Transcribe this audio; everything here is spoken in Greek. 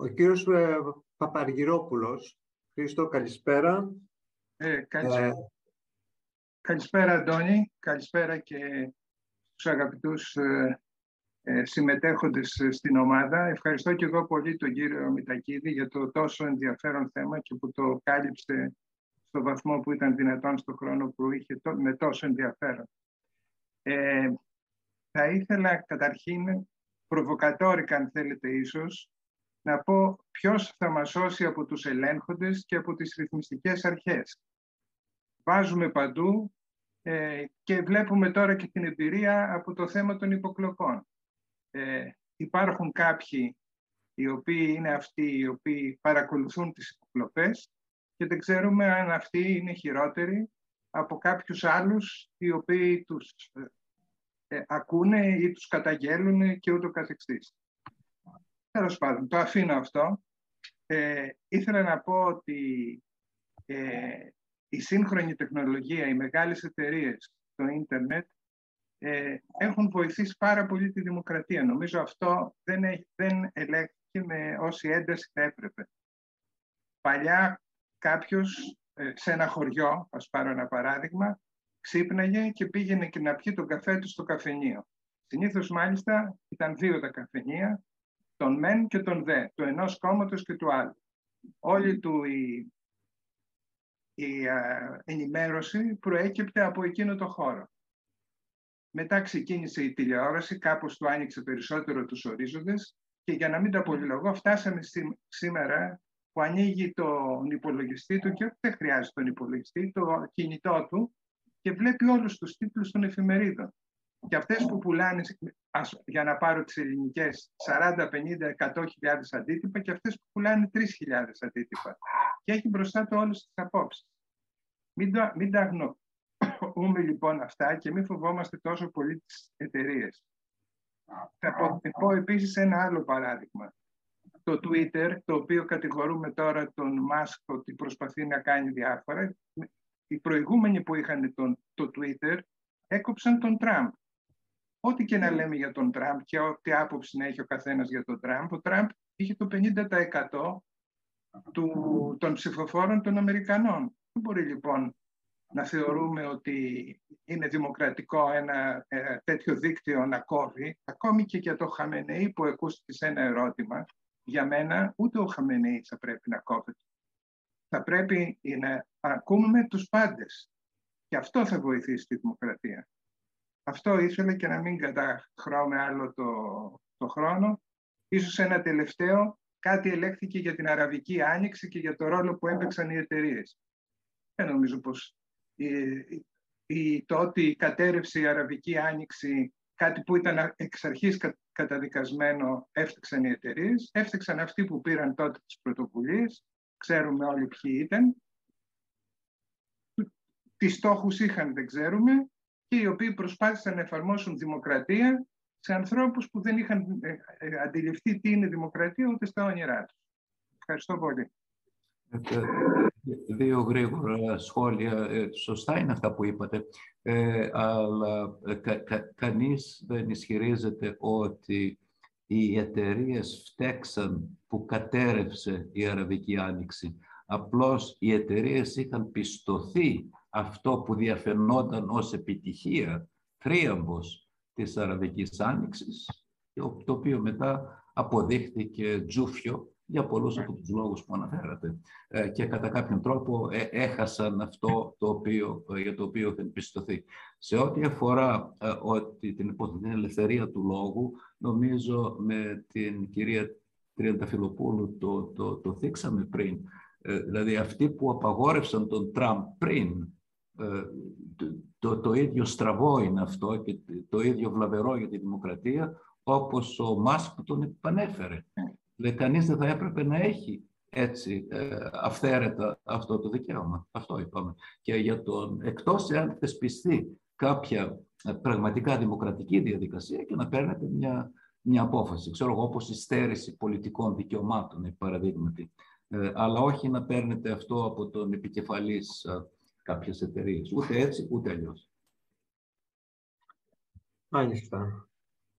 Ο κύριος Παπαργυρόπουλος. Χρήστο, καλησπέρα. Καλησπέρα, Αντώνη. Καλησπέρα και στους αγαπητούς συμμετέχοντες στην ομάδα. Ευχαριστώ και εγώ πολύ τον κύριο Μητακίδη για το τόσο ενδιαφέρον θέμα και που το κάλυψε στο βαθμό που ήταν δυνατόν στον χρόνο που είχε με τόσο ενδιαφέρον. Θα ήθελα καταρχήν, προβοκατόρικα αν θέλετε ίσως, να πω ποιος θα μας σώσει από τους ελέγχοντες και από τις ρυθμιστικές αρχές. Βάζουμε παντού και βλέπουμε τώρα και την εμπειρία από το θέμα των υποκλοπών. Υπάρχουν κάποιοι οι οποίοι είναι αυτοί οι οποίοι παρακολουθούν τις υποκλοπές και δεν ξέρουμε αν αυτοί είναι χειρότεροι από κάποιους άλλους οι οποίοι τους ακούνε ή τους καταγγέλουν και ούτω καθεξής. Τέλος πάντων, το αφήνω αυτό. Ήθελα να πω ότι η σύγχρονη τεχνολογία, οι μεγάλες εταιρείες, το ίντερνετ, έχουν βοηθήσει πάρα πολύ τη δημοκρατία. Νομίζω αυτό δεν ελέγχθηκε με όση ένταση θα έπρεπε. Παλιά κάποιος σε ένα χωριό, ας πάρω ένα παράδειγμα, ξύπναγε και πήγαινε και να πιει τον καφέ του στο καφενείο. Συνήθως μάλιστα ήταν δύο τα καφενεία, τον μεν και τον δε, του ενός κόμματος και του άλλου. Όλη του η ενημέρωση προέκυπτε από εκείνο το χώρο. Μετά ξεκίνησε η τηλεόραση, κάπως του άνοιξε περισσότερο τους ορίζοντες και για να μην τα πολυλογώ φτάσαμε σήμερα που ανοίγει τον υπολογιστή του και δεν χρειάζεται τον υπολογιστή, το κινητό του και βλέπει όλους τους τίτλους των εφημερίδων. Και αυτές που πουλάνε, για να πάρω τις ελληνικές, 40, 50, 100 χιλιάδες αντίτυπα και αυτές που πουλάνε 3.000 αντίτυπα. Και έχει μπροστά του όλες τις απόψεις. Μην τα αγνοούμε λοιπόν αυτά και μην φοβόμαστε τόσο πολύ τις εταιρείες. Θα πω επίσης ένα άλλο παράδειγμα. Το Twitter, το οποίο κατηγορούμε τώρα τον Μάσκ ότι προσπαθεί να κάνει διάφορα. Οι προηγούμενοι που είχαν το Twitter έκοψαν τον Τραμπ. Ό,τι και να λέμε για τον Τραμπ και ό,τι άποψη να έχει ο καθένας για τον Τραμπ, ο Τραμπ είχε το 50% των ψηφοφόρων των Αμερικανών. Δεν μπορεί λοιπόν να θεωρούμε ότι είναι δημοκρατικό ένα τέτοιο δίκτυο να κόβει. Ακόμη και για το Χαμενεΐ που ακούστηκε σε ένα ερώτημα, για μένα ούτε ο Χαμενεΐ θα πρέπει να κόβεται. Θα πρέπει να ακούμε τους πάντες. Και αυτό θα βοηθήσει τη δημοκρατία. Αυτό ήθελα και να μην καταχρώμε άλλο το χρόνο. Ίσως ένα τελευταίο, κάτι ελέγχθηκε για την Αραβική Άνοιξη και για το ρόλο που έπαιξαν οι εταιρείες. Δεν νομίζω πως το ότι κατέρευσε η Αραβική Άνοιξη, κάτι που ήταν εξ αρχής καταδικασμένο, έφτιαξαν οι εταιρείες. Έφτιαξαν αυτοί που πήραν τότε τις πρωτοβουλίες. Ξέρουμε όλοι ποιοι ήταν. Τι στόχους είχαν δεν ξέρουμε και οι οποίοι προσπάθησαν να εφαρμόσουν δημοκρατία σε ανθρώπους που δεν είχαν αντιληφθεί τι είναι δημοκρατία ούτε στα όνειρά τους. Ευχαριστώ πολύ. Δύο γρήγορα σχόλια. Σωστά είναι αυτά που είπατε, αλλά κανείς δεν ισχυρίζεται ότι οι εταιρείες φταίξαν που κατέρευσε η Αραβική Άνοιξη. Απλώς οι εταιρείες είχαν πιστωθεί αυτό που διαφαινόταν ως επιτυχία, θρίαμβος της Αραβικής Άνοιξης, το οποίο μετά αποδείχθηκε τζούφιο για πολλούς από τους λόγους που αναφέρατε. Και κατά κάποιον τρόπο έχασαν αυτό για το οποίο είχαν πιστωθεί. Σε ό,τι αφορά την υποθετική ελευθερία του λόγου, νομίζω με την κυρία Τριανταφυλλοπούλου το θίξαμε πριν. Δηλαδή αυτοί που απαγόρευσαν τον Τραμπ πριν, το ίδιο στραβό είναι αυτό και το ίδιο βλαβερό για τη δημοκρατία, όπως ο Μάσκ που τον επανέφερε. Δηλαδή, κανείς δεν θα έπρεπε να έχει έτσι αυθαίρετα αυτό το δικαίωμα. Αυτό είπαμε. Και για τον, εκτός εάν θεσπιστεί κάποια πραγματικά δημοκρατική διαδικασία και να παίρνετε μια απόφαση. Ξέρω εγώ, όπως η στέρηση πολιτικών δικαιωμάτων, παραδείγματι. Αλλά όχι να παίρνετε αυτό από τον επικεφαλής κάποιες εταιρείες. Ούτε έτσι, ούτε αλλιώς. Μάλιστα.